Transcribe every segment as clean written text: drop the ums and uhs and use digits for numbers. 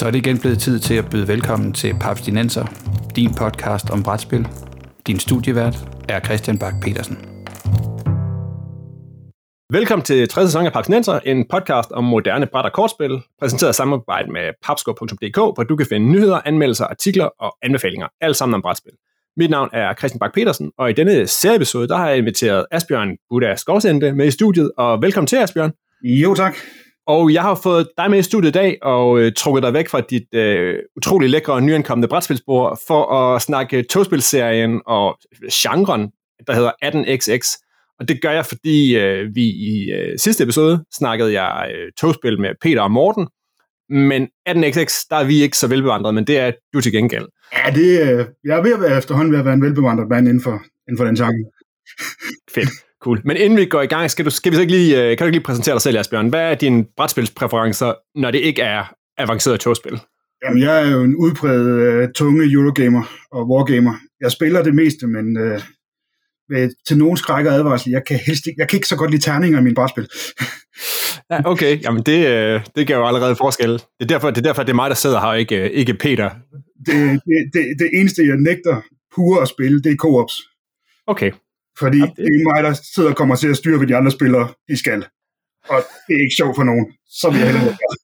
så er det igen blevet tid til at byde velkommen til Papsnenser, din podcast om brætspil. Din studievært er Christian Bak Pedersen. Velkommen til tredje sæson af Papsnenser, en podcast om moderne bræt- og kortspil, præsenteret i samarbejde med papsco.dk, hvor du kan finde nyheder, anmeldelser, artikler og anbefalinger, alt sammen om brætspil. Mit navn er Christian Bak Pedersen, og i denne serieepisode, der har jeg inviteret Asbjørn Uda Skovsende med i studiet, og velkommen til, Asbjørn. Jo, tak. Og jeg har fået dig med i studiet i dag og trukket dig væk fra dit utrolig lækre og nyankomne brætspilsbord for at snakke togspilserien og genren, der hedder 18xx. Og det gør jeg, fordi vi i sidste episode snakkede jeg togspil med Peter og Morten, men 18xx, der er vi ikke så velbevandret, men det er du til gengæld. Ja, jeg er ved at være efterhånden ved at være en velbevandret mand inden for den genre. Fedt. Cool. Men inden vi går i gang, kan du ikke lige præsentere dig selv, Asbjørn? Hvad er dine brætspilspræferencer, når det ikke er avanceret togspil? Jamen, jeg er jo en udpræget tunge Eurogamer og wargamer. Jeg spiller det meste, men til nogen skræk og advarsel, jeg kan ikke så godt lide terninger i mine brætspil. Ja, okay, jamen det gør jo allerede forskel. Det er derfor, det er mig, der sidder her, og ikke Peter. Det eneste, jeg nægter pure at spille, det er co-ops. Okay. Fordi det er mig, der sidder og kommer til at styre, hvad de andre spillere de skal. Og det er ikke sjovt for nogen. Så vil jeg hellere gøre.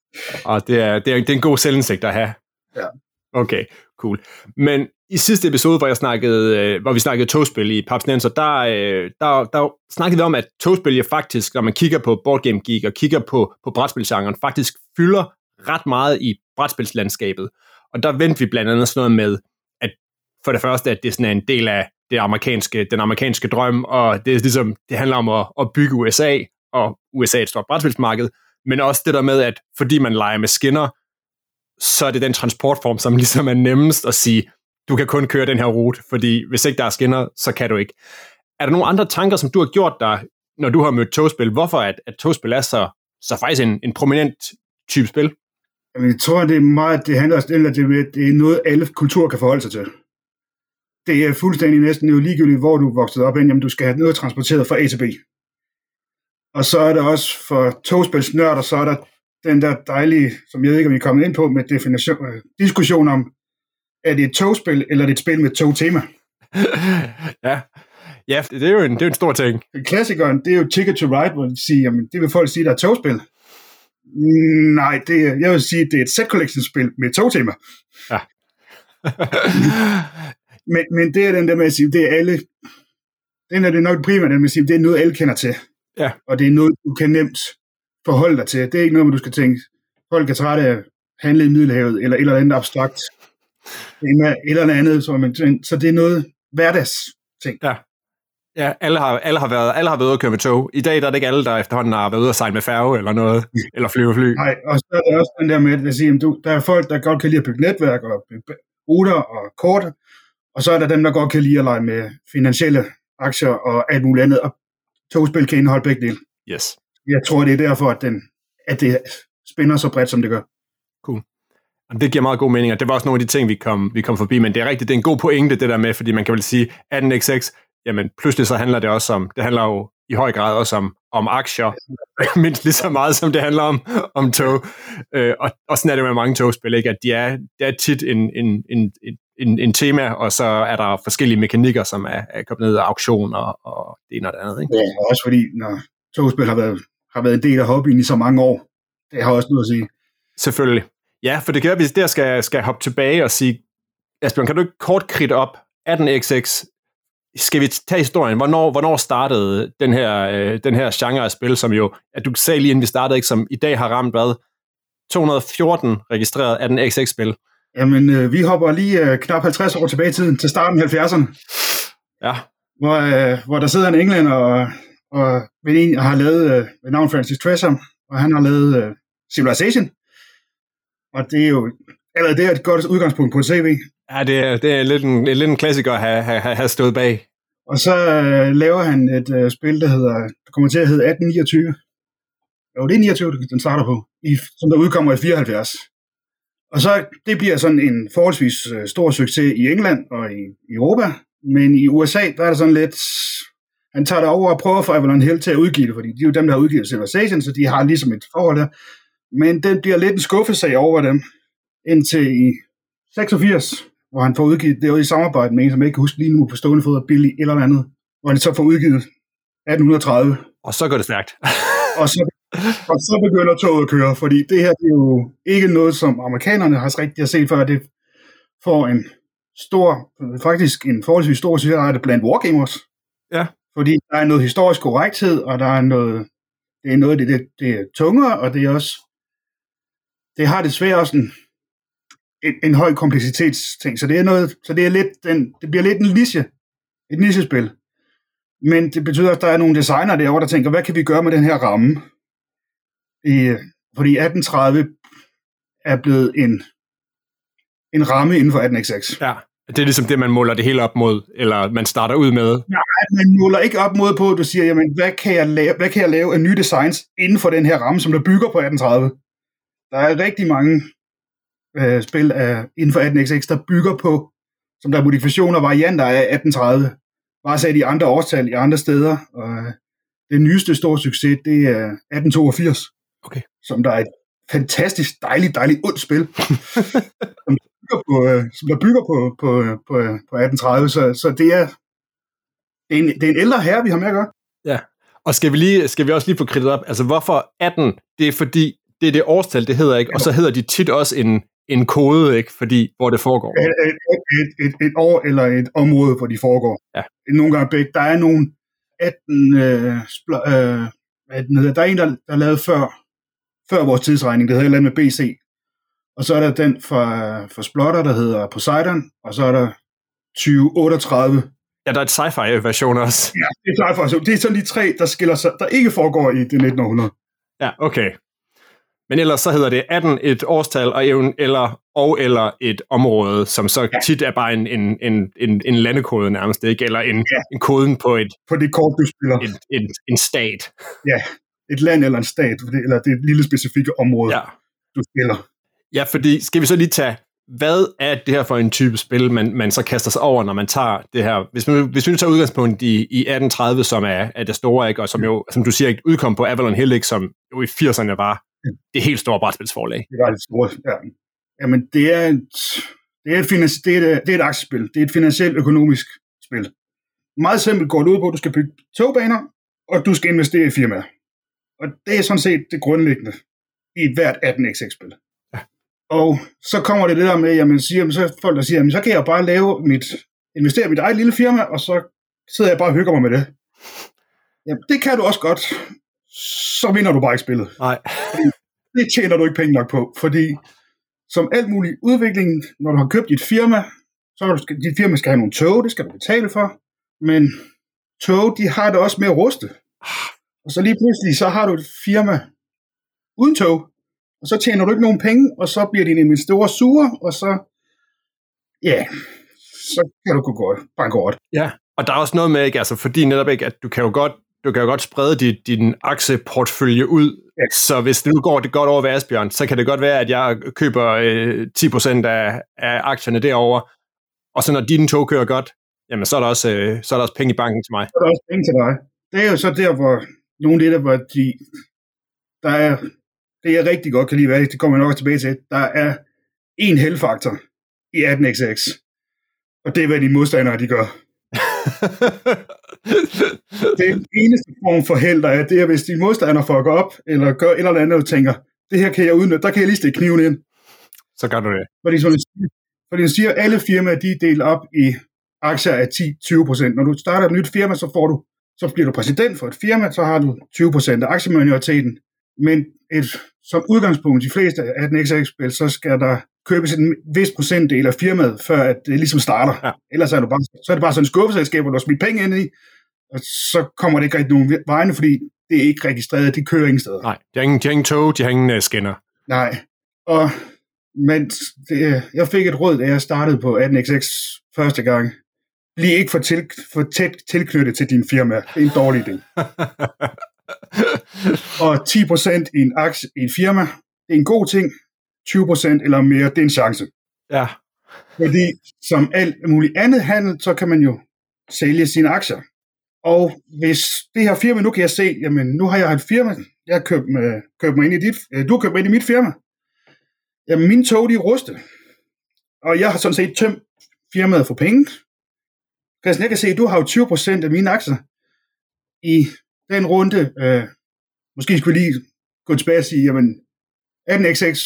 Og det er en god selvindsigt at have. Ja. Okay, cool. Men i sidste episode, hvor vi snakkede togspil i Papsnenser, der snakkede vi om, at togspil faktisk, når man kigger på BoardGameGeek og kigger på brætspilgenren, faktisk fylder ret meget i brætspilslandskabet. Og der vendte vi blandt andet sådan noget med, at for det første, at det sådan er en del af den amerikanske drøm, og det er ligesom, det handler om at bygge USA, og USA er et stort brætspilsmarked, men også det der med, at fordi man leger med skinner, så er det den transportform, som ligesom er nemmest at sige, du kan kun køre den her rute, fordi hvis ikke der er skinner, så kan du ikke. Er der nogle andre tanker, som du har gjort dig, når du har mødt togspil? Hvorfor at togspil er så faktisk en prominent type spil? Jeg tror, det er meget, det handler om, at det er noget, alle kulturer kan forholde sig til. Det er fuldstændig næsten jo ligegyldigt, hvor du er vokset op ind. Jamen, du skal have noget transporteret fra A til B. Og så er der også for togspilsnørder, så er der den der dejlige, som jeg ikke om I er kommet ind på, med diskussion om, er det et togspil, eller er det et spil med togtema? Ja, det er jo en stor ting. Klassikeren, det er jo Ticket to Ride, hvor de siger, jamen, det vil folk sige, der er togspil. Nej, jeg vil sige, det er et set collection-spil med togtema. Ja. Men det er den der med at sige, det er alle, det er nok primært den med at sige, det er noget, alle kender til. Ja. Og det er noget, du kan nemt forholde dig til. Det er ikke noget, du skal tænke, folk er trætte af at handle i Middelhavet, eller et eller andet abstrakt, eller andet, så det er noget hverdagsting. Ja. Ja, alle har været ude at køre med tog. I dag der er det ikke alle, der efterhånden har været ude at sejle med færge eller noget, eller fly. Nej, og så er det også den der med at sige, at der er folk, der godt kan lide at bygge netværk, og ruter og kort. Og så er der dem, der godt kan lide at lege med finansielle aktier og alt muligt andet, og togspil kan indeholde begge dele. Yes. Jeg tror, det er derfor, at det spænder så bredt, som det gør. Cool. Det giver meget god mening, og det var også nogle af de ting, vi kom forbi, men det er rigtigt, det er en god pointe, det der med, fordi man kan vel sige, 18xx, jamen pludselig så handler det også om, det handler jo i høj grad også om aktier, mindst lige så meget, som det handler om tog. Og sådan er det med mange togspil, ikke? At det er tit en tema, og så er der forskellige mekanikker, som er kommet ned af auktioner og det ene og det andet. Ikke? Ja, også fordi, når togspil har været en del af hobbyen i så mange år, det har også noget at sige. Selvfølgelig. Ja, for det gør, hvis der skal hoppe tilbage og sige, Asbjørn, kan du ikke kort kridte op 18xx? Skal vi tage historien? Hvornår startede den her genre af spil, som jo, at du sagde lige inden vi startede, ikke, som i dag har ramt hvad? 214 registreret 18xx-spil. Jamen, vi hopper lige knap 50 år tilbage i tiden, til starten af 70'erne. Ja. Hvor der sidder en englænder og har lavet ved navn Francis Tresham, og han har lavet Civilization. Og det er jo allerede det er et godt udgangspunkt på et CV. Ja, det er lidt en klassiker at have stået bag. Og så laver han et spil, der kommer til at hedde 1829. Jo, det er 29, den starter på, som der udkommer i 74. Og så det bliver sådan en forholdsvis stor succes i England og i Europa, men i USA, der er der sådan lidt, han tager det over og prøver at få Avalon Hill til at udgive det, fordi de er jo dem, der har udgivet Civilization, så de har ligesom et forhold der. Men den bliver lidt en skuffesag over dem. indtil i 86, hvor han får udgivet, det var i samarbejde med en, som jeg ikke husker lige nu på stående fod, Billy eller andet, hvor han så får udgivet 1830. Og så går det stærkt. og så begynder toget at køre, fordi det her er jo ikke noget, som amerikanerne har rigtig har set før. Det får en stor, faktisk en forholdsvis stor succes blandt wargamers. Ja. Fordi der er noget historisk korrekthed, og der er noget, det er noget, det er tungere, og det er også, det har desværre også en høj kompleksitetsting. Så det er noget, så det er lidt, det bliver lidt en niche, et nichespil. Men det betyder, at der er nogle designer derovre, der tænker, hvad kan vi gøre med den her ramme? Fordi 1830 er blevet en ramme inden for 18xx. Ja, det er ligesom det, man måler det hele op mod, eller man starter ud med. Nej, man måler ikke op mod på, at du siger, jamen, hvad kan jeg lave af nye designs inden for den her ramme, som der bygger på 1830? Der er rigtig mange spil inden for 18xx, der bygger på, som der er modifikationer og varianter af 1830. Bare sat i andre årstal, i andre steder. Og det nyeste store succes, det er 1882. Okay. Som der er et fantastisk, dejligt ondt spil, som der bygger på 1830. Så det er en ældre herre, vi har med at gøre. Ja, og skal vi også lige få kridtet op, altså hvorfor 18? Det er fordi, det er det årstal, det hedder, ikke? Og så hedder de tit også en kode, ikke? Fordi, hvor det foregår. Et år eller et område, hvor de foregår. Ja. Nogle gange begge. Der er nogle 18... der er en, der lavede før vores tidsregning. Det hedder et eller andet med BC. Og så er der den fra Splotter, der hedder Poseidon. Og så er der 2038. Ja, der er et sci-fi-version også. Ja, det er sci-fi. Det er sådan de tre, der skiller sig, der ikke foregår i det 1900. Ja, okay. Men ellers så hedder det 18 et årstal eller et område, som så tit er bare en landekode nærmest, ikke? Eller en koden på et... På det kort, du spiller. En stat. Ja, et land eller en stat, eller det lille specifikke område, du spiller. Ja, fordi skal vi så lige tage, hvad er det her for en type spil, man så kaster sig over, når man tager det her... Hvis vi nu tager udgangspunkt i 1830, som er det store, ikke? Og som jo, som du siger, ikke udkom på Avalon Hill, ikke? Som jo i 80'erne var... Det helt store brætspilsforlag. Det er det store, ja. Jamen, det er et aktiespil. Det er et finansielt økonomisk spil. Meget simpelt går det ud på, at du skal bygge togbaner, og du skal investere i firmaer. Og det er sådan set det grundlæggende i hvert 18xx-spil. Ja. Og så kommer det der med, jamen, så kan jeg bare investere i mit eget lille firma, og så sidder jeg bare og hygger mig med det. Jamen, det kan du også godt. Så vinder du bare ikke spillet. Nej. Det tjener du ikke penge nok på, fordi som alt muligt udvikling, når du har købt dit firma, dit firma skal have nogle tog, det skal du betale for, men tog, de har det også med at ruste. Og så lige pludselig, så har du et firma uden tog, og så tjener du ikke nogen penge, og så bliver dine investorer sure, og så kan du gå bankerot. Ja, og der er også noget med, ikke? Altså, fordi netop ikke, at du kan jo godt sprede din aktieportfølje ud, så hvis det nu går det godt over ved Asbjørn, så kan det godt være, at jeg køber 10% af aktierne derovre, og så når dine tog kører godt, jamen så er der også, penge i banken til mig. Så er der også penge til dig. Det er jo så der, hvor nogle af det, hvor det jeg rigtig godt kan lide, det kommer jeg nok tilbage til, der er en heldfaktor i 18xx, og det er, hvad de modstandere, de gør. Den eneste form for held, der er, det er, hvis de modstandere fucker op, eller gør et eller andet, og tænker, det her kan jeg udnytte, der kan jeg lige stikke kniven ind. Så gør du det. Fordi man siger, alle firmaer, de deler op i aktier af 10-20%. Når du starter et nyt firma, så bliver du præsident for et firma, så har du 20% af aktiemajoriteten. Men som udgangspunkt, de fleste af 18xx-spil, så skal der købes en vis procentdel af firmaet, før at det ligesom starter. Ja. Ellers så er det bare sådan en skuffeselskab, hvor du har smidt penge ind i, og så kommer det ikke rigtig nogen vegne, fordi det er ikke registreret, det kører ingen steder. Nej, de har ingen tog, de har ingen skinner. Nej, og jeg fik et råd, da jeg startede på 18xx første gang. Bliv ikke for tæt tilknyttet til din firma. Det er en dårlig idé. Og 10% i en aktie i et firma, det er en god ting. 20% eller mere, det er en chance. Ja. Fordi som alt muligt andet handel, så kan man jo sælge sine aktier. Og hvis det her firma, nu kan jeg se, jamen nu har jeg et firma, jeg har købt mig ind i dit, du har købt mig ind i mit firma. Jamen, mine tog, de er rustet. Og jeg har sådan set tømt firmaet for penge. Christian, jeg kan se, at du har jo 20% af mine aktier i den runde. Måske skulle jeg lige gå tilbage og sige, jamen, 18xx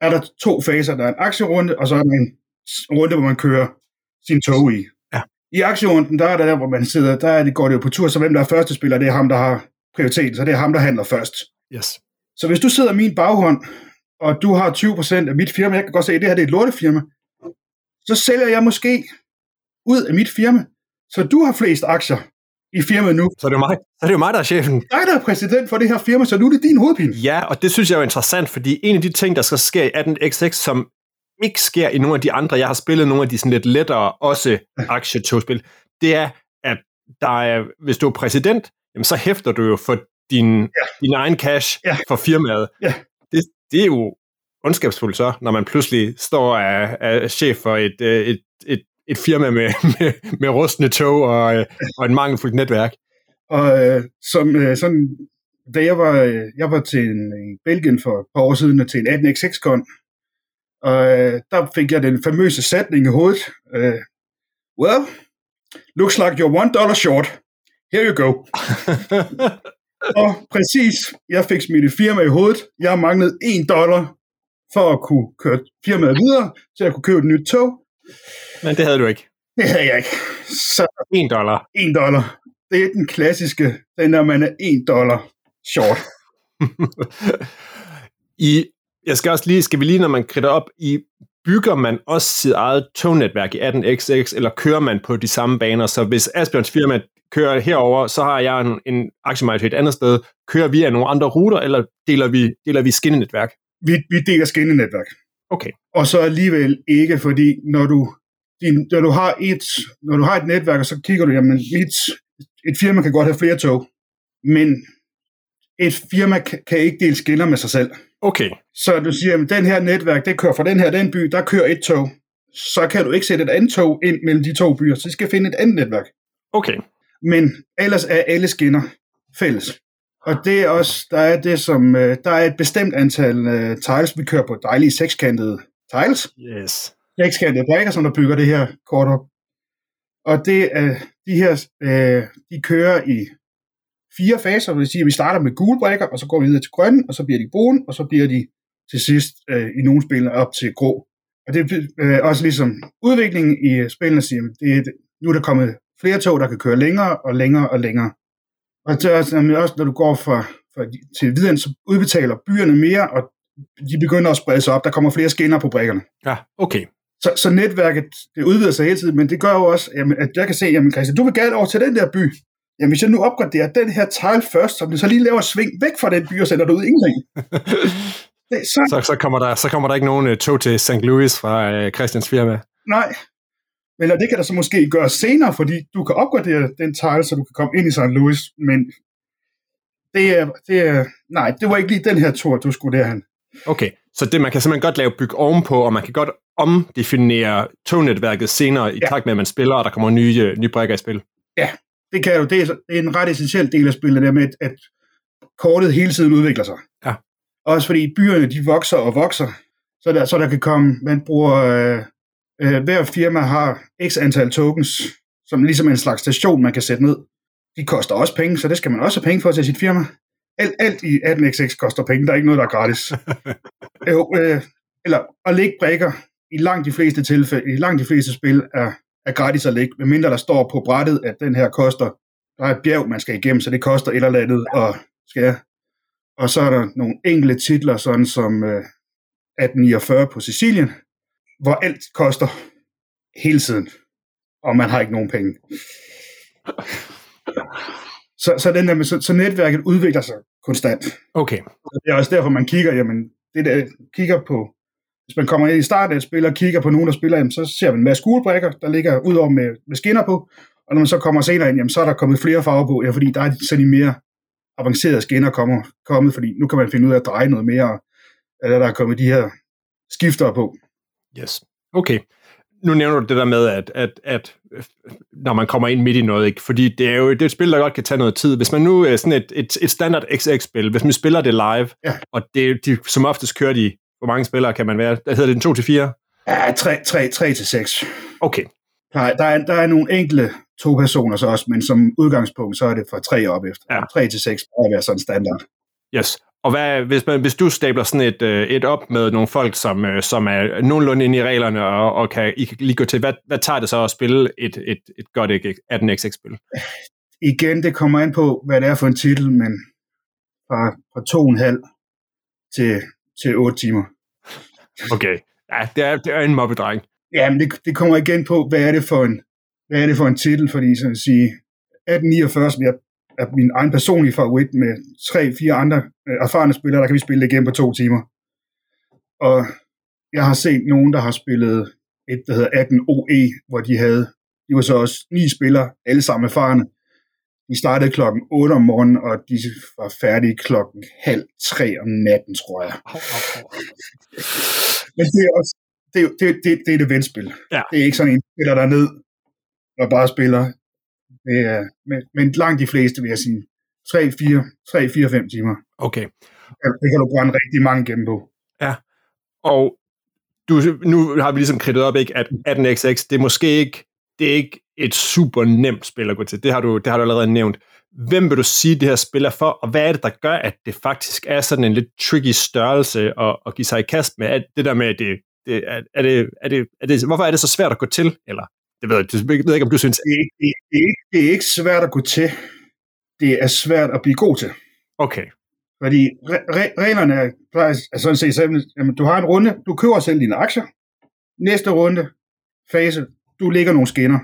er der to faser. Der er en aktierunde, og så er der en runde, hvor man kører sine tog i. Ja. I aktierunden, der er der, hvor man sidder, der går det jo på tur, så hvem der er første spiller, det er ham, der har prioritet, så det er ham, der handler først. Yes. Så hvis du sidder i min baghånd, og du har 20% af mit firma, jeg kan godt se, at det her det er et lortefirma, så sælger jeg måske ud af mit firma, så du har flest aktier i firmaet nu. Så det er jo mig. Så det er jo mig, der er chefen. Dig, der er præsident for det her firma, så nu er det din hovedpine. Ja, og det synes jeg er jo interessant, fordi en af de ting, der skal ske i 18xx, som ikke sker i nogle af de andre, jeg har spillet nogle af de sådan lidt lettere, også aktietogspil, det er, at der er, hvis du er præsident, jamen, så hæfter du jo for din egen cash for firmaet. Ja. Det er jo ondskabsfuldt så, når man pludselig står af chef for et firma med rustne tog og et mangelfuldt netværk. Og som sådan, da jeg var til en Belgien for et par år siden til en 18xx-kon, og der fik jeg den famøse sætning i hovedet. Well, looks like you're $1 short. Here you go. Og præcis, jeg fik smidt firma i hovedet. Jeg manglede $1 for at kunne køre firmaet videre, til at kunne købe et nyt tog. Men det havde du ikke. Det havde jeg ikke. Så $1. Det er den klassiske, den der man er $1 short. Skal vi lige, når man kridter op i, bygger man også sit eget tognetværk i 18xx, eller kører man på de samme baner? Så hvis Asbjørns firma kører herover, så har jeg en aktiemajoritet et andet sted. Kører vi af nogle andre ruter, eller deler vi skinnenetværk? Vi deler skinnenetværk. Okay. Og så alligevel ikke, fordi når du har et netværk, og så kigger du, jamen et firma kan godt have flere tog, men et firma kan ikke dele skinner med sig selv. Okay. Så du siger, at den her netværk, det kører fra den by, der kører et tog. Så kan du ikke sætte et andet tog ind mellem de to byer, så I skal finde et andet netværk. Okay. Men ellers er alle skinner fælles. Og det er også, der er et bestemt antal tiles, vi kører på dejlige sekskantede tiles. Yes. Sekskantede brækker, som der bygger det her kort op. Og det er, de kører i 4 faser, det vil sige, at vi starter med gule brækker, og så går vi videre til grønne, og så bliver de brune, og så bliver de til sidst i nogle spillene op til grå. Og det er også ligesom udviklingen i spillene siger, nu er der kommet flere tog, der kan køre længere og længere og længere. Og så også, når du går til videre, så udbetaler byerne mere, og de begynder at sprede sig op. Der kommer flere skinner på brækkerne. Ja, okay. Så netværket, det udvider sig hele tiden, men det gør jo også, at jeg kan se, jamen Christian, du vil gerne over til den der by. Jamen hvis jeg nu opgraderer den her tile først, så lige laver sving væk fra den by og sender dig ud i ingenting. Så kommer der ikke nogen tog til St. Louis fra Christians firma. Nej. Eller det kan der så måske gøre senere, fordi du kan opgradere den tile, så du kan komme ind i St. Louis, men det var ikke lige den her tur, du skulle derhen. Okay, så det man kan simpelthen godt lave byg ovenpå, og man kan godt omdefinere tognetværket senere i takt med, at man spiller, og der kommer nye brækker i spil. Ja, det kan jo. Det er en ret essentiel del af spillet, der med, at kortet hele tiden udvikler sig. Ja. Også fordi byerne, de vokser og vokser, så der kan komme, man bruger... hver firma har x antal tokens, som ligesom en slags station, man kan sætte ned. De koster også penge, så det skal man også have penge for til sit firma. Alt i 18xx koster penge, der er ikke noget, der er gratis. Eller at lægge brækker i langt de fleste spil er gratis at lægge, medmindre der står på brættet, at den her koster, der er et bjerg, man skal igennem, så det koster et eller andet at skære. Og så er der nogle enkelte titler, sådan som 1849 på Sicilien, hvor alt koster hele tiden, og man har ikke nogen penge. Så netværket udvikler sig konstant. Okay. Det er også derfor, man kigger, hvis man kommer ind i starten af et spil og kigger på nogen, der spiller, jamen, så ser man en masse gule brækker, der ligger udover med skinner på, og når man så kommer senere ind, jamen, så er der kommet flere farver på, ja, fordi der er sådan de mere avancerede skinner kommet, fordi nu kan man finde ud af at dreje noget mere, eller der er kommet de her skifter på. Yes. Okay. Nu nævner du det der med, at når man kommer ind midt i noget, ikke? Fordi det er et spil, der godt kan tage noget tid. Hvis man nu sådan et standard XX-spil, hvis man spiller det live, og som oftest kører de Hvor mange spillere kan man være? Der hedder det den 2-4? Ja, 3-6. Okay. Nej, der er nogle enkle to personer så også, men som udgangspunkt, så er det fra 3 op efter. Ja. 3-6 må være sådan standard. Yes. Og hvad, hvis du stabler sådan et op med nogle folk, som er nogenlunde inde i reglerne, og kan lige gå til, hvad tager det så at spille et godt 18xx-spil? Igen, det kommer an på, hvad det er for en titel, men fra 2,5 til 8 timer. Okay. Ja, det er en mobbedreng. Ja, men det kommer igen på, hvad er det for en titel, fordi så at sige 1849, som jeg er min egen personlige favorit med 3-4 andre erfarne spillere, der kan vi spille det igen på 2 timer. Og jeg har set nogen, der har spillet et, der hedder 18OE, hvor de var så også 9 spillere, alle sammen erfarne. De startede klokken 8 om morgenen, og de var færdige klokken 2:30 om natten, tror jeg. Men det er også det er et eventspil. Ja. Det er ikke sådan en spiller der ned og bare spiller. Det er, men langt de fleste vil jeg sige 3-4-5 timer. Okay. Det kan du brænde rigtig mange gennem på. Ja. Og nu har vi ligesom kridtet op, ikke, at 18xx, det er ikke et super nemt spil at gå til. Det har du allerede nævnt. Hvem vil du sige, det her spiller for, og hvad er det, der gør, at det faktisk er sådan en lidt tricky størrelse at give sig i kast med? At det der med, hvorfor er det så svært at gå til? Eller, det ved jeg, ikke, om du synes... Det er ikke svært at gå til. Det er svært at blive god til. Okay. Fordi reglerne er sådan set, jamen, du har en runde, du køber selv dine aktier. Næste runde, fase, du lægger nogle skinner.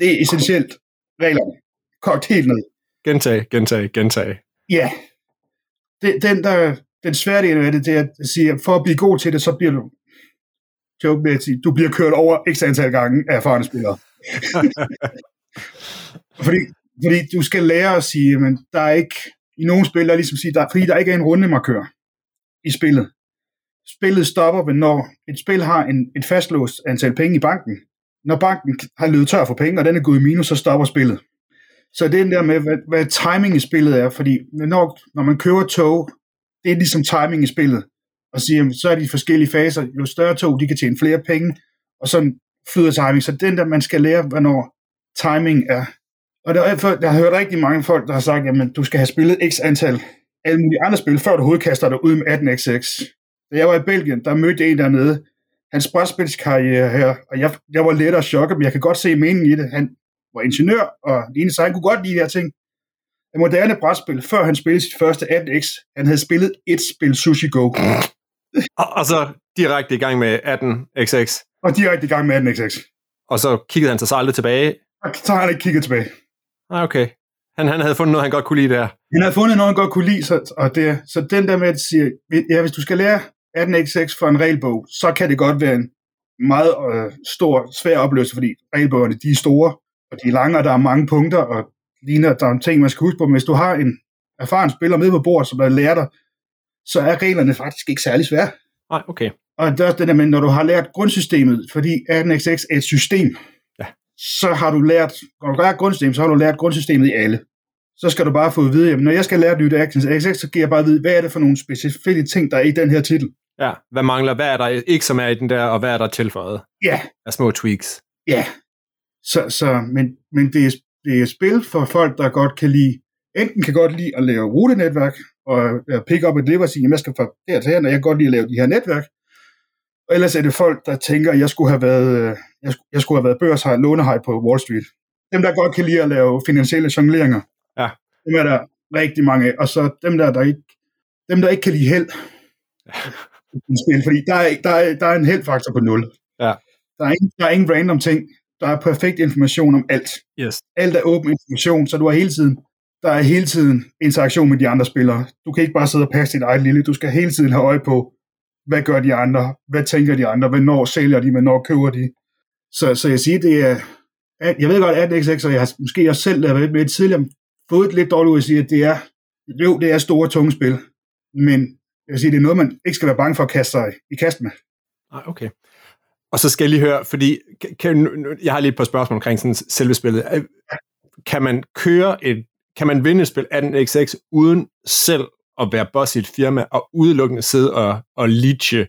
Det er essentielt reglerne. Kogt helt ned. Gentag. Ja. Den svære del af det er at sige, at for at blive god til det, så bliver du du bliver kørt over x antal gange af erfarne spillere. fordi du skal lære at sige, men der er ikke i nogen spillere, ligesom sige, fordi der ikke er en rundemarkør i spillet. Spillet stopper, når et spil har et fastlåst antal penge i banken. Når banken har løbet tør for penge, og den er gået i minus, så stopper spillet. Så det er den der med, hvad timing i spillet er, fordi når man køber tog, det er ligesom timing i spillet, og siger, så er de forskellige faser, jo større tog, de kan tjene flere penge, og sådan flyder timing. Så den der, man skal lære, hvornår timing er. Og jeg har hørt rigtig mange folk, der har sagt, jamen, du skal have spillet x antal alle mulige andre spil, før du hovedkaster dig ud med 18xx. Da jeg var i Belgien, der mødte en dernede, hans brætspilskarriere her, og jeg var lettere chokket, men jeg kan godt se meningen i det. Han var ingeniør, og lignende, så han kunne godt lide de her ting. Det moderne brætspil, før han spillede sit første 18x, han havde spillet et spil Sushi Go. Og så direkte i gang med 18xx. Og så kiggede han sig så aldrig tilbage. Så har han ikke kigget tilbage. Ah, okay. Han havde fundet noget, han godt kunne lide der. Han havde fundet noget, han godt kunne lide, så den der med at sige, ja, hvis du skal lære 18xx fra en regelbog, så kan det godt være en meget stor, svær oplevelse, fordi regelbogerne, de er store, og de er lange, og der er mange punkter, og ligner, der er en ting, man skal huske på, men hvis du har en erfaren spiller med på bordet, som der lærer dig, så er reglerne faktisk ikke særlig svære. Nej, okay. Og det er også det der med, når du har lært grundsystemet, fordi 18xx er et system, ja. Så har du lært, når du lærer grundsystemet, så har du lært grundsystemet i alle. Så skal du bare få at vide, jamen, når jeg skal lære nyt 18xx, så giver jeg bare at vide, hvad er det for nogle specifikke ting, der er i den her titel. Ja, hvad mangler, hvad er der ikke, som er i den der, og hvad er der tilføjet? Ja. Af små tweaks. Ja. Men det er spil for folk, der godt kan lide, enten kan godt lide at lave rutenetværk, og pick up et lever og sige, jamen jeg skal fra der til her, når jeg godt lide at lave de her netværk. Og ellers er det folk, der tænker, at jeg skulle have været børshaj, lånehaj på Wall Street. Dem, der godt kan lide at lave finansielle jongleringer. Ja. Dem er der rigtig mange af. Og så dem, der ikke kan lide held. Ja. Fordi der er en heldfaktor på 0. Ja. Der er ingen random ting. Der er perfekt information om alt. Yes. Alt er åben information, så der er hele tiden interaktion med de andre spillere. Du kan ikke bare sidde og passe dit eget lille. Du skal hele tiden have øje på, hvad gør de andre? Hvad tænker de andre? Hvornår sælger de? Hvornår køber de? Så jeg siger, det er... Jeg ved godt, 18xx, og jeg har måske også selv været med tidligere, fået et lidt dårligt ud at sige, at det er... Jo, det er store, tunge spil. Men jeg vil sige, det er noget, man ikke skal være bange for at kaste sig i kast med. Nej, okay. Og så skal jeg lige høre, fordi jeg har lige et par spørgsmål omkring sådan selve spillet. Kan man vinde et spil 18xx uden selv at være boss i et firma og udelukkende sidde og leache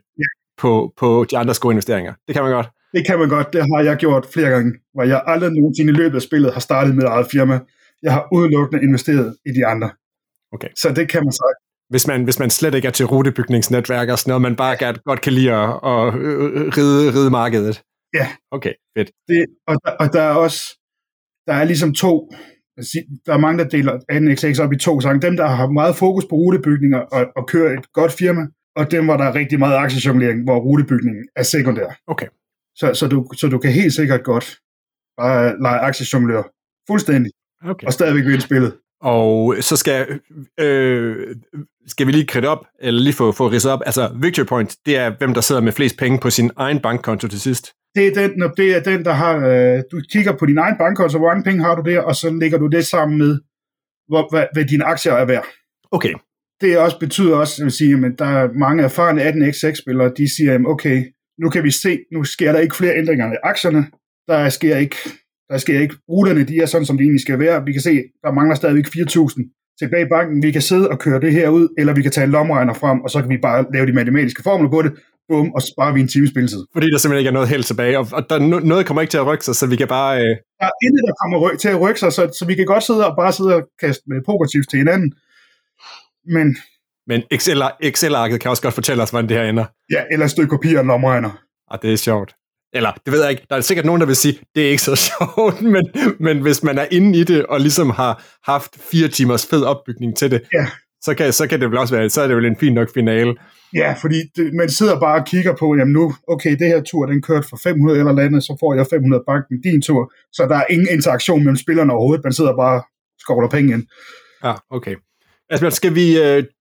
på de andres gode investeringer. Det kan man godt. Det kan man godt. Det har jeg gjort flere gange, hvor jeg aldrig nogensinde i løbet af spillet har startet mit eget firma. Jeg har udelukkende investeret i de andre. Okay. Så det kan man sige. Hvis man slet ikke er til rutebygningsnetværk og sådan noget, man bare godt kan lide at ride markedet. Ja. Okay, fedt. Det, og der er også, der er ligesom to, der er mange, der deler 18xx op i to sange. Dem, der har meget fokus på rutebygninger og kører et godt firma, og dem, hvor der er rigtig meget aktiejonglering, hvor rutebygningen er sekundær. Okay. Så du kan helt sikkert godt bare lege aktiejonglør fuldstændig, okay, og stadigvæk vinde spillet. Og så skal vi lige kridte op, eller lige få ridset op. Altså, Victory Point, det er hvem, der sidder med flest penge på sin egen bankkonto til sidst. Det er den, der har... du kigger på din egen bankkonto, hvor mange penge har du der, og så lægger du det sammen med, hvad dine aktier er værd. Okay. Det også betyder også, jeg vil sige, at der er mange erfarne 18xx-spillere, de siger, jamen, okay, nu kan vi se, nu sker der ikke flere ændringer i aktierne. Der sker ikke. Ruterne, de er sådan, som de egentlig skal være. Vi kan se, der mangler stadigvæk 4.000 tilbage i banken. Vi kan sidde og køre det her ud, eller vi kan tage en lommeregner frem, og så kan vi bare lave de matematiske formler på det, bum, og sparer vi en times spilletid. Fordi der simpelthen ikke er noget helt tilbage, og der noget kommer ikke til at rykke sig, så vi kan bare... Der er intet, der kommer til at rykke sig, så vi kan godt sidde og kaste med pokerchips til hinanden. Men Excel-arket kan også godt fortælle os, hvordan det her ender. Ja, eller et stykke kopier og en lommeregner. Det er sjovt. Eller, det ved jeg ikke, der er sikkert nogen, der vil sige, det er ikke så sjovt, men hvis man er inde i det, og ligesom har haft 4 timers fed opbygning til det, yeah, så kan det vel også være, så er det vel en fin nok finale. Ja, fordi man sidder bare og kigger på, jamen nu, okay, det her tur, den kørte for 500 eller andet, så får jeg 500 banken, din tur, så der er ingen interaktion mellem spillerne overhovedet, man sidder bare og skovler penge ind. Ja, okay. Asbjørn, skal vi,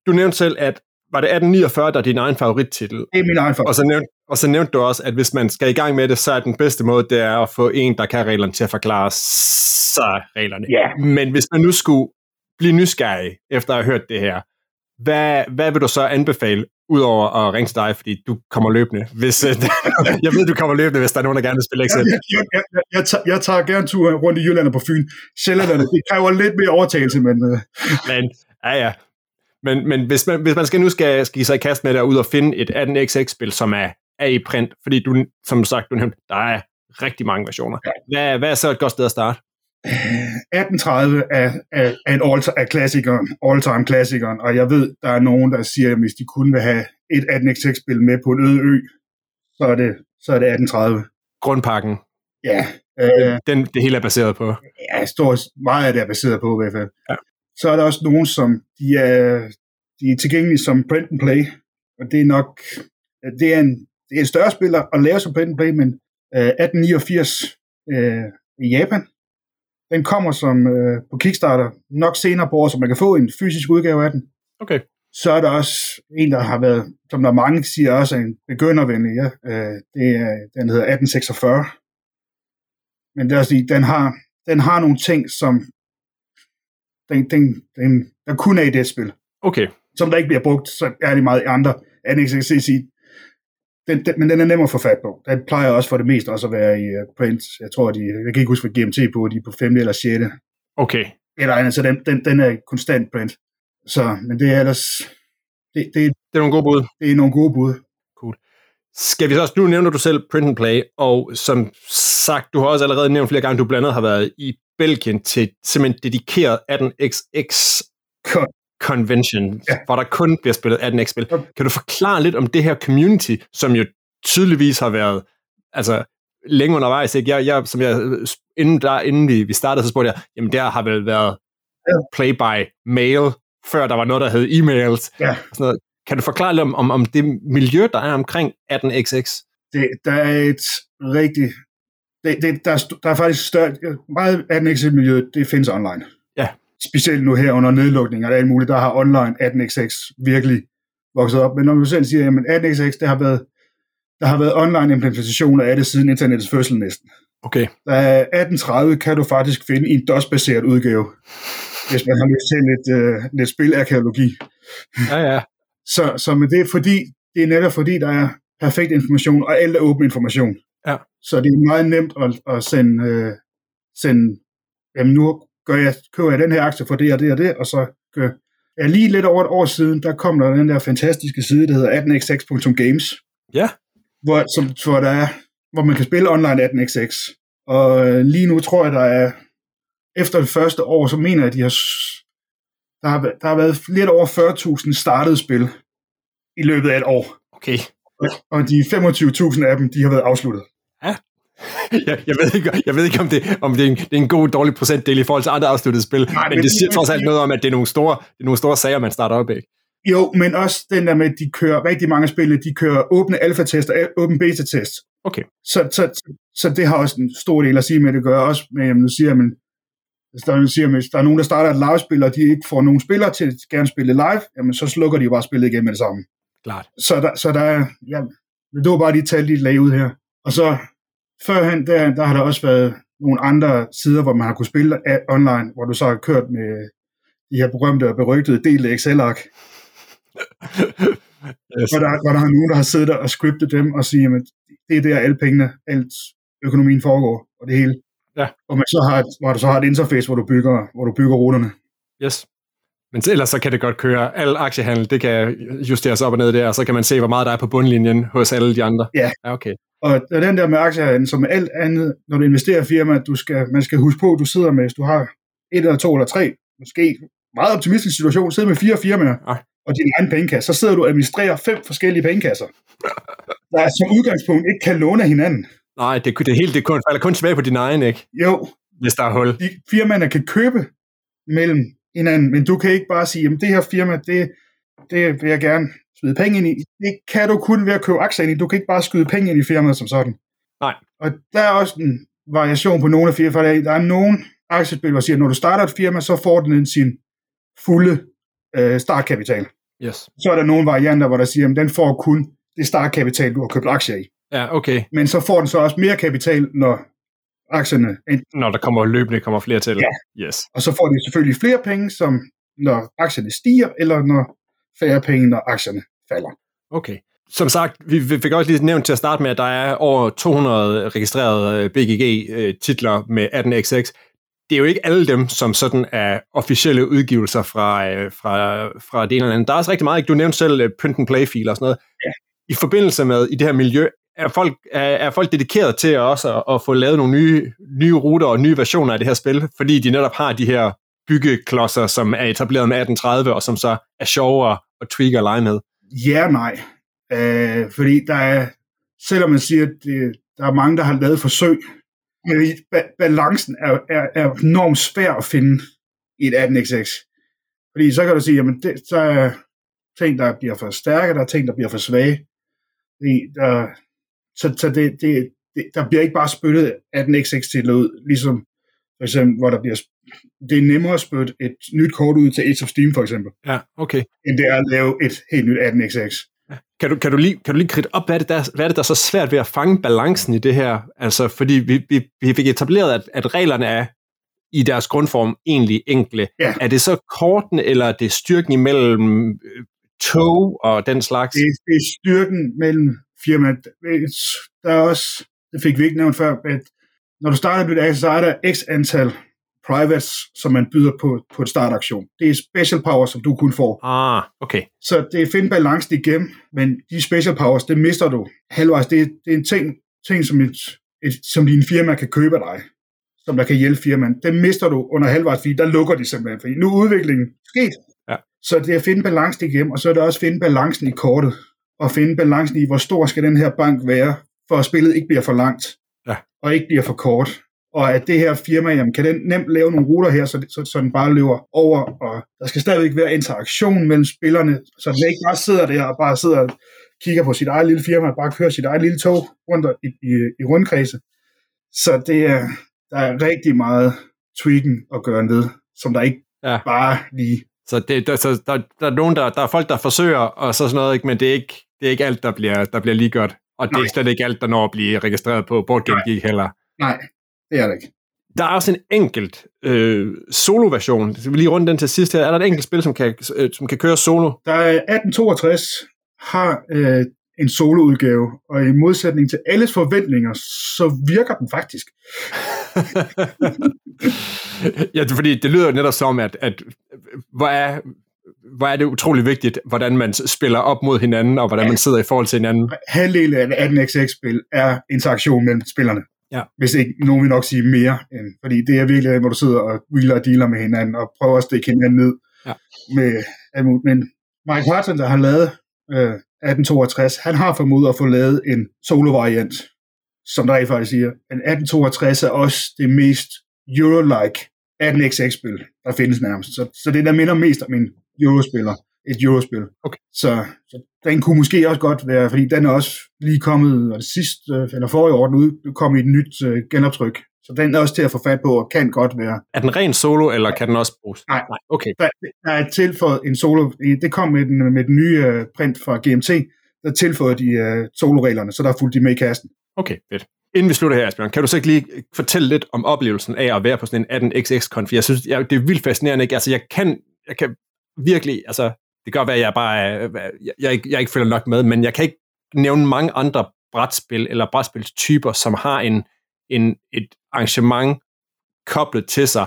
du nævnte selv, at var det 1849, der er din egen favorittitel? Det er min egen favorit. Og så nævnte du også, at hvis man skal i gang med det, så er den bedste måde, det er at få en, der kan reglerne til at forklare sig reglerne. Yeah. Men hvis man nu skulle blive nysgerrig, efter at have hørt det her, hvad vil du så anbefale, udover at ringe til dig, fordi du kommer løbende? Jeg ved, du kommer løbende, hvis der er nogen, der gerne vil spille Excel. Jeg tager gerne turen rundt i Jylland og på Fyn. Sjællanderne, det kræver lidt mere overtagelse, men ja. Men hvis man skal give sig i kast med det, ud og finde et 18xx-spil, som er i print, fordi du, som sagt, der er rigtig mange versioner. Hvad er så et godt sted at starte? 1830 er klassikeren, all-time klassikeren, og jeg ved, der er nogen, der siger, at hvis de kun vil have et 18xx-spil med på en øde ø, så er det 1830. Grundpakken? Ja. Det hele er baseret på? Ja, meget af det er baseret på i hvert fald. Ja. Så er der også nogen, som de er tilgængelige som print and play, og det er nok det er en større spiller at lave som print and play, men 1889 i Japan, den kommer som på Kickstarter nok senere på året, så man kan få en fysisk udgave af den. Okay. Så er der også en, der har været, som der mange siger også er en begyndervenlig, ja. Den hedder 1846, men det er også, den har nogle ting, som der kun er i det spil. Okay. Som der ikke bliver brugt, så er det meget andre. Men den er nemmere at få fat på. Den plejer også for det meste også at være i print. Jeg tror, jeg kan ikke huske, hvad GMT på, de er på 5. eller 6. Okay. Eller andet, så den er konstant print. Så, men det er ellers... Det er nogle gode bud. Det er nogle gode bud. Cool. Skal vi så også... Nu nævner du selv print and play, og som sagt, du har også allerede nævnt flere gange, du blandt andet har været i Belgien til simpelthen dedikeret 18xx Convention, ja, hvor der kun bliver spillet 18xx-spil. Kan du forklare lidt om det her community, som jo tydeligvis har været altså længe undervejs? Ikke? Inden vi startede, så spurgte jeg, jamen der har vel været play by mail, før der var noget, der hed e-mails. Ja. Sådan noget. Kan du forklare lidt om det miljø, der er omkring 18xx? Der er et rigtigt... Der er faktisk større, meget 18xx-miljøet, det findes online. Ja. Specielt nu her under nedlukning og alt muligt, der har online 18xx virkelig vokset op. Men når man selv siger, jamen 18xx, der har været online implementationer af det siden internettets fødsel næsten. Okay. Der er 1830 kan du faktisk finde i en DOS-baseret udgave, hvis man har lyst til lidt spilarkæologi. Ja, ja. Så men det er fordi, det er netop fordi, der er perfekt information, og alt er åben information. Ja. Så det er meget nemt at sende jamen nu køber jeg den her aktie for det og det og det, og så gør Ja, lige lidt over et år siden, der kom der den der fantastiske side, der hedder 18xx.games. Ja. Hvor man kan spille online 18xx. Og lige nu tror jeg, der er, efter det første år, så mener jeg, at der har været lidt over 40.000 startede spil i løbet af et år. Okay. Og de 25.000 af dem, de har været afsluttet. Ja. Jeg ved ikke om det er en god dårlig procentdel i forhold til andre afsluttede spil, men det siger trods alt noget om, at det er nogle store sager, man starter op af. Jo, men også den der med, at de kører rigtig mange spil, de kører åbne alfa-test og åbne beta-test. Okay. Så det har også en stor del at sige med, at det gør også med, jamen, hvis der er nogen, der starter et live-spil, og de ikke får nogen spillere til at gerne spille live, jamen så slukker de jo bare spillet igen med det samme. Klart. Det var bare de tal, de lagde ud her. Og så førhen, der har der også været nogle andre sider, hvor man har kunne spille online, hvor du så har kørt med de her berømte og berygtede del af Excel-ark. Yes. Hvor der er nogen, der har siddet der og scriptet dem og siger, at det er der alle pengene, alt økonomien foregår, og det hele. Ja. Og man så har et interface, hvor du bygger ruterne. Yes. Men ellers så kan det godt køre. Al aktiehandel, det kan justeres op og ned der, og så kan man se, hvor meget der er på bundlinjen hos alle de andre. Ja. Ja, okay. Og den der med aktiehandel, som alt andet, når du investerer i firmaet, man skal huske på, at du sidder med, hvis du har et eller to eller tre, måske meget optimistisk situation, sidder med 4 firmaer, og din egen pengekasse, så sidder du og administrerer 5 forskellige pengekasser, der som udgangspunkt ikke kan låne af hinanden. Nej, det falder kun tilbage på din egen, ikke? Jo. Hvis der er hul. De firmaerne kan købe mellem hinanden, men du kan ikke bare sige, at det her firma, det vil jeg gerne skyde penge ind i. Det kan du kun ved at købe aktier ind i. Du kan ikke bare skyde penge ind i firmaet som sådan. Nej. Og der er også en variation på nogle af firmaer. Der er nogen aktiespil, hvor siger, at når du starter et firma, så får den sin fulde startkapital. Yes. Så er der nogle varianter, hvor der siger, at den får kun det startkapital, du har købt aktier i. Ja, okay. Men så får den så også mere kapital, når aktierne... Når der løbende kommer flere til. Ja. Yes. Og så får de selvfølgelig flere penge, som når aktierne stiger, eller når færre penge, når aktierne falder. Okay. Som sagt, vi fik også lige nævnt til at starte med, at der er over 200 registrerede BGG-titler med 18xx. Det er jo ikke alle dem, som sådan er officielle udgivelser fra det ene eller andet. Der er også rigtig meget, ikke? Du nævnte selv print-and-play-filer og sådan noget. Ja. I forbindelse med i det her miljø, er folk dedikeret til også at få lavet nogle nye ruter og nye versioner af det her spil, fordi de netop har de her byggeklodser, som er etableret med 1830, og som så er sjovere at tweake og lege med. Ja, nej. Fordi der er, selvom man siger, at der er mange, der har lavet forsøg, men balancen er enormt svær at finde i et 18xx. Fordi så kan du sige, jamen så er ting, der bliver for stærke, der er ting, der bliver for svage. Der bliver ikke bare spyttet 18xx-titler ud, ligesom for eksempel, det er nemmere at spytte et nyt kort ud til Ace of Steam, for eksempel. Ja, okay. End det er at lave et helt nyt 18xx. Kan du lige kridte op, hvad er det, der er så svært ved at fange balancen i det her? Altså, fordi vi fik etableret, at reglerne er i deres grundform egentlig enkle. Ja. Er det så korten, eller er det styrken imellem tog og den slags? Det er styrken mellem firmaet. Der er også, det fik vi ikke nævnt før, at når du starter et nyt, så er der x antal privates, som man byder på et startaktion. Det er special powers, som du kun får. Ah, okay. Så det er at finde balancen igennem, men de special powers, det mister du halvvejs. Det er en ting som, som din firma kan købe dig, som der kan hjælpe firmaen. Det mister du under halvvejs, fordi der lukker de simpelthen. Fordi nu er udviklingen sket. Ja. Så det er at finde balancen igennem, og så er det også at finde balancen i kortet, og finde balancen i, hvor stor skal den her bank være, for at spillet ikke bliver for langt, ja, og ikke bliver for kort. Og at det her firma, jamen, kan den nemt lave nogle ruter her, så den bare løber over, og der skal stadigvæk være interaktion mellem spillerne, så den ikke bare sidder der og bare sidder og kigger på sit eget lille firma, og bare kører sit eget lille tog rundt i rundkredse. Så der er rigtig meget tweaking at gøre ved, som der ikke bare lige... Så der er folk, der forsøger, og sådan noget, ikke, men det er ikke alt, der bliver lige godt. Og det er slet ikke alt, der når at blive registreret på BoardGameGeek heller. Nej. Det er det ikke. Der er også en enkelt solo-version. Vi lige rundt den til sidst her. Er der et enkelt spil, som kan køre solo? Der er 1862 har en solo-udgave, og i modsætning til alles forventninger, så virker den faktisk. Ja, fordi det lyder jo netop som, at hvor er hvor er det utrolig vigtigt, hvordan man spiller op mod hinanden, og hvordan man sidder i forhold til hinanden. Halvdelen af 18xx-spil er interaktion mellem spillerne. Ja. Hvis ikke, nogen vil nok sige mere, end, fordi det er virkelig, hvor du sidder og wheeler og dealer med hinanden, og prøver at stikke hinanden ned. Ja. Men Mike Hartson, der har lavet 1862, han har formået at få lavet en solo-variant, som der faktisk siger. Men 1862 er også det mest Euro-like 18xx-spil, der findes nærmest. Så det, der minder mest om en Euro-spiller, et Euro-spil. Okay. Så den kunne måske også godt være, fordi den er også lige kommet, og det sidste, eller forrige år, den udkom i et nyt genoptryk. Så den er også til at få fat på, og kan godt være. Er den ren solo, eller kan den også bruges? Nej, okay. Der er tilføjet en solo. Det kom med den nye print fra GMT, der tilføjede de soloreglerne, så der fulgte de med i kassen. Okay, fedt. Inden vi slutter her, Asbjørn, kan du så ikke lige fortælle lidt om oplevelsen af at være på sådan en 18xx-konf? Jeg synes, det er vildt fascinerende, ikke? Altså, jeg kan virkelig, altså, det gør, hvad jeg bare jeg ikke føler nok med, men jeg kan ikke nævne mange andre brætspil eller brætspilstyper, som har et arrangement koblet til sig,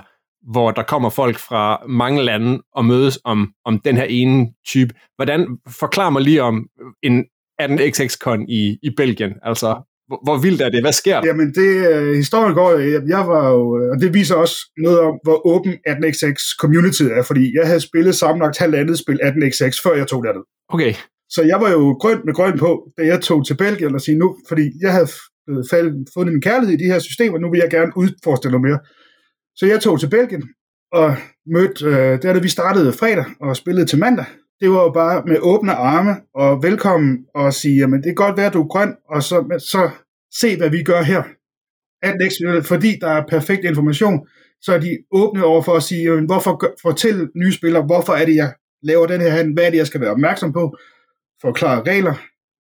hvor der kommer folk fra mange lande og mødes om den her ene type. Hvordan forklarer man lige om en 18xx-kon i Belgien? Altså, hvor vildt er det? Hvad sker der? Jamen, historien går jeg var jo, og det viser også noget om, hvor åben 18xx-community er, fordi jeg havde spillet sammenlagt halvandet spil 18xx, før jeg tog derned. Okay. Så jeg var jo grøn med grøn på, da jeg tog til Belgien og sige nu, fordi jeg havde fundet min kærlighed i de her systemer, nu vil jeg gerne udforske noget mere. Så jeg tog til Belgien og mødte, da vi startede fredag og spillede til mandag, det var jo bare med åbne arme og velkommen og sige, jamen det kan godt være, du er grøn, og så se, hvad vi gør her. Fordi der er perfekt information, så er de åbne over for at sige, jamen, fortæl nye spillere, hvorfor er det, jeg laver den her handel, hvad er det, jeg skal være opmærksom på, forklare regler.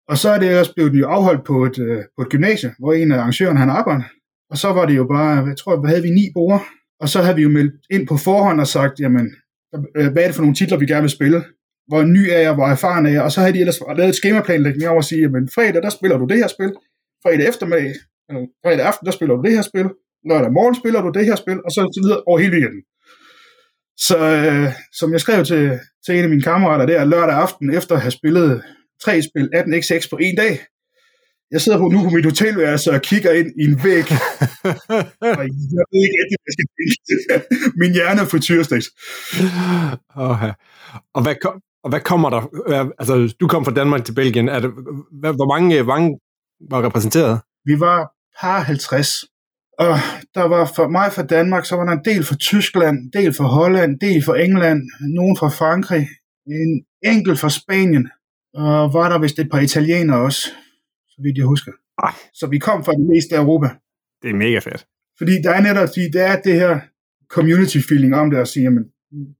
Og så er det også blevet afholdt på et gymnasie, hvor en af arrangørerne, han arbejder. Og så var det jo bare, jeg tror, havde vi 9 borger, og så havde vi jo meldt ind på forhånd og sagt, jamen, hvad er det for nogle titler, vi gerne vil spille? Hvor ny er jeg, hvor erfaren er jeg, og så havde de ellers lavet et skemaplanlægning over at sige, jamen fredag, der spiller du det her spil, fredag aften, der spiller du det her spil, lørdag morgen spiller du det her spil, og så videre over hele weekenden. Så som jeg skrev til en af mine kammerater der, lørdag aften, efter at have spillet 3 spil 18xx på en dag, jeg sidder nu på mit hotelværelse og kigger ind i en væg, og jeg ved ikke, at jeg skal tænke. Min hjerne er frityrestegt. Og hvad kommer der? Altså, du kom fra Danmark til Belgien. Hvor mange var repræsenteret? Vi var par 50. Og der var for mig fra Danmark, så var der en del fra Tyskland, en del fra Holland, en del fra England, nogen fra Frankrig, en enkelt fra Spanien, og var der vist et par italienere også, så vidt jeg husker. Så vi kom fra det meste af Europa. Det er mega fedt. Fordi der er netop det er det her community-feeling om det, at sige, jamen,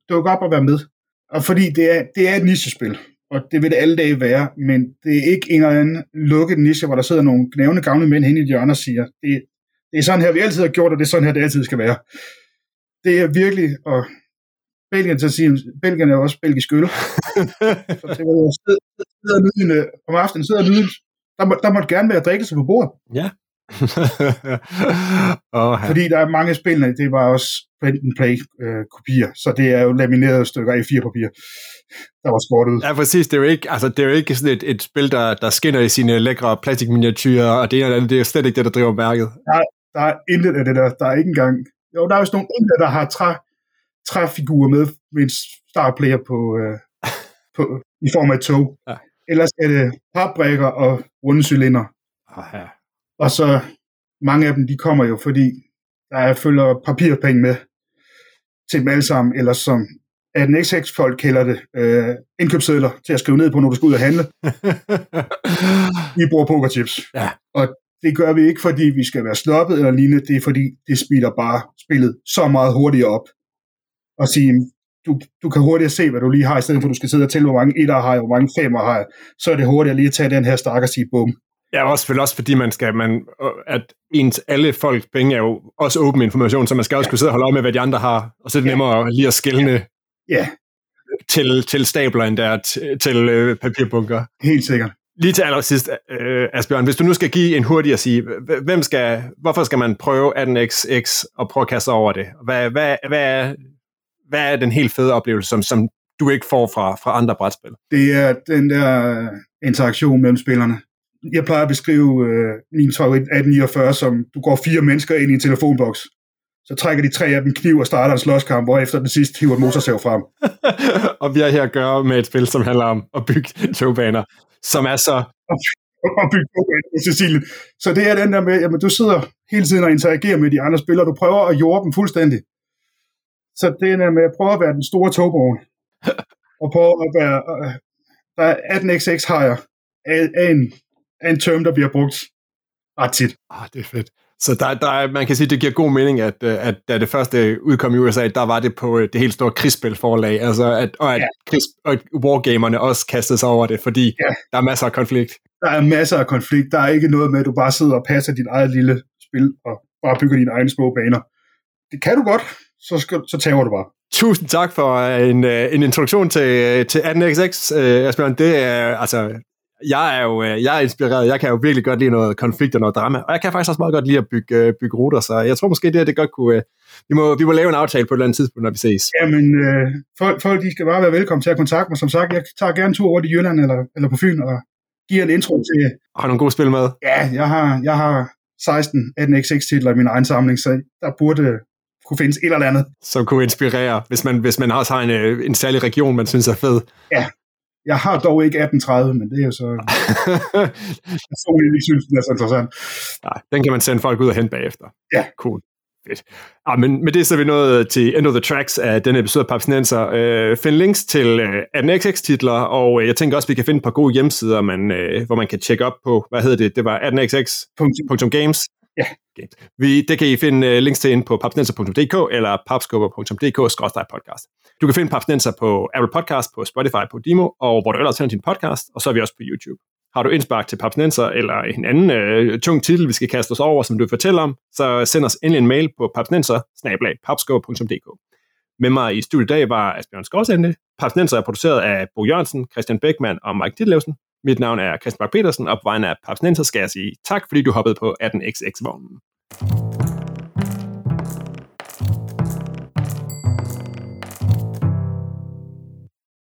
duk op og være med. Og fordi det er et nichespil, og det vil det alle dage være, men det er ikke en eller anden lukket niche, hvor der sidder nogle knævende gamle mænd hen i hjørnet og siger, det er sådan her, vi altid har gjort, og det er sådan her, det altid skal være. Det er virkelig, og Belgien til at sige, Belgien er jo også belgisk øl. Så det var jo om aftenen sidder lyden. Der måtte gerne være drikkelse på bordet. Ja. Fordi der er mange spillene, det var også print and play kopier, så det er jo laminerede stykker i 4 papir, der var skåret ud. Ja, præcis. Det er jo ikke, sådan et spil, der skinner i sine lækre plastikminiatyrer, og det ene eller andet, det er slet ikke det, der driver mærket. Nej, der er intet af det der. Der er ikke engang... Jo, der er jo sådan nogle enkelte, der har træfigurer med en startplayer på i form af tog. Ja. Ellers er det papbrikker og runde cylinder. Aha. Og så mange af dem, de kommer jo, fordi der følger papirpenge med til dem alle sammen, eller som 18xx-folk kalder det, indkøbssedler til at skrive ned på, når du skal ud og handle. Vi bruger pokerchips. Ja. Og det gør vi ikke, fordi vi skal være sloppet eller lignende, det er fordi, det speeder bare spillet så meget hurtigere op. Og sige, du kan hurtigt se, hvad du lige har, i stedet for, at du skal sidde og tælle, hvor mange 1'er har jeg, hvor mange 5'er har jeg. Så er det hurtigt at lige tage den her stak og sige, bum. Ja, også fordi at ens alle folks penge er jo også åben information, så man skal også kunne sidde og holde øje med, hvad de andre har, og så er det nemmere lige at skelne til stabler end der til papirbunker. Helt sikkert. Lige til allersidst, Asbjørn, hvis du nu skal give en hurtig at sige, hvorfor skal man prøve 18xx og prøve at kaste over det? Hvad er den helt fede oplevelse, som du ikke får fra andre brætspil. Det er den der interaktion mellem spillerne. Jeg plejer at beskrive min favorit 1849 som, du går 4 mennesker ind i en telefonboks. Så trækker de 3 af dem kniv og starter en slåskamp, hvorefter den sidste hiver en motorsav frem. Og vi har her at gøre med et spil, som handler om at bygge togbaner, som er så... Og bygge togbaner i Sicilien. Så det er den der med, at du sidder hele tiden og interagerer med de andre spillere, du prøver at jorde dem fuldstændig. Så det er der med at prøve at være den store togbroen. Og prøve at være... Der er 18xx hajer af en term, der bliver brugt ret tit. Det er fedt. Så der, man kan sige, at det giver god mening, at da det første udkom i USA, der var det på det helt store krigsspilforlag, altså og wargamerne også kastede sig over det, fordi der er masser af konflikt. Der er masser af konflikt. Der er ikke noget med, at du bare sidder og passer dit eget lille spil, og bare bygger dine egne små baner. Det kan du godt, så tager du bare. Tusind tak for en introduktion til 18xx, Asbjørn. Det er altså... Jeg er inspireret. Jeg kan jo virkelig godt lide noget konflikt og noget drama, og jeg kan faktisk også meget godt lide at bygge ruter, så jeg tror måske det godt kunne... Vi må lave en aftale på et eller andet tidspunkt, når vi ses. Jamen, folk de skal bare være velkommen til at kontakte mig. Som sagt, jeg tager gerne 2 over i Jylland eller på Fyn og giver en intro til... Har du nogle gode spil med? Ja, jeg har 16 18xx titler i min egen samling, så der burde kunne findes et eller andet. Som kunne inspirere, hvis man også har en særlig region, man synes er fed. Ja. Jeg har dog ikke 1830, men det er jo så... jeg så ikke synes, det er så interessant. Nej, den kan man sende folk ud og hente bagefter. Ja. Cool. Fedt. Men med det så er vi nået til end of the tracks af denne episode af Papsnenser. Find links til 18xx-titler, og jeg tænker også, vi kan finde et par gode hjemmesider, hvor man kan tjekke op på, hvad hedder det? Det var 18xx.games. Ja. Det kan I finde links til inde på papsnenser.dk eller papsco.dk/podcast. Du kan finde Papsnenser på Apple Podcast, på Spotify, på Podimo, og hvor du ellers finder din podcast, og så er vi også på YouTube. Har du indspark til Papsnenser eller en anden tung titel, vi skal kaste os over, som du vil fortælle om, så send os endelig en mail på papsnenser@papsco.dk. Med mig i studiet i dag var Asbjørn Skovsende. Papsnenser er produceret af Bo Jørgensen, Christian Beckmann og Mike Ditlevsen. Mit navn er Christian Bak Pedersen, og på vegne af Papsnenser skal jeg sige tak, fordi du hoppede på 18xx-vognen.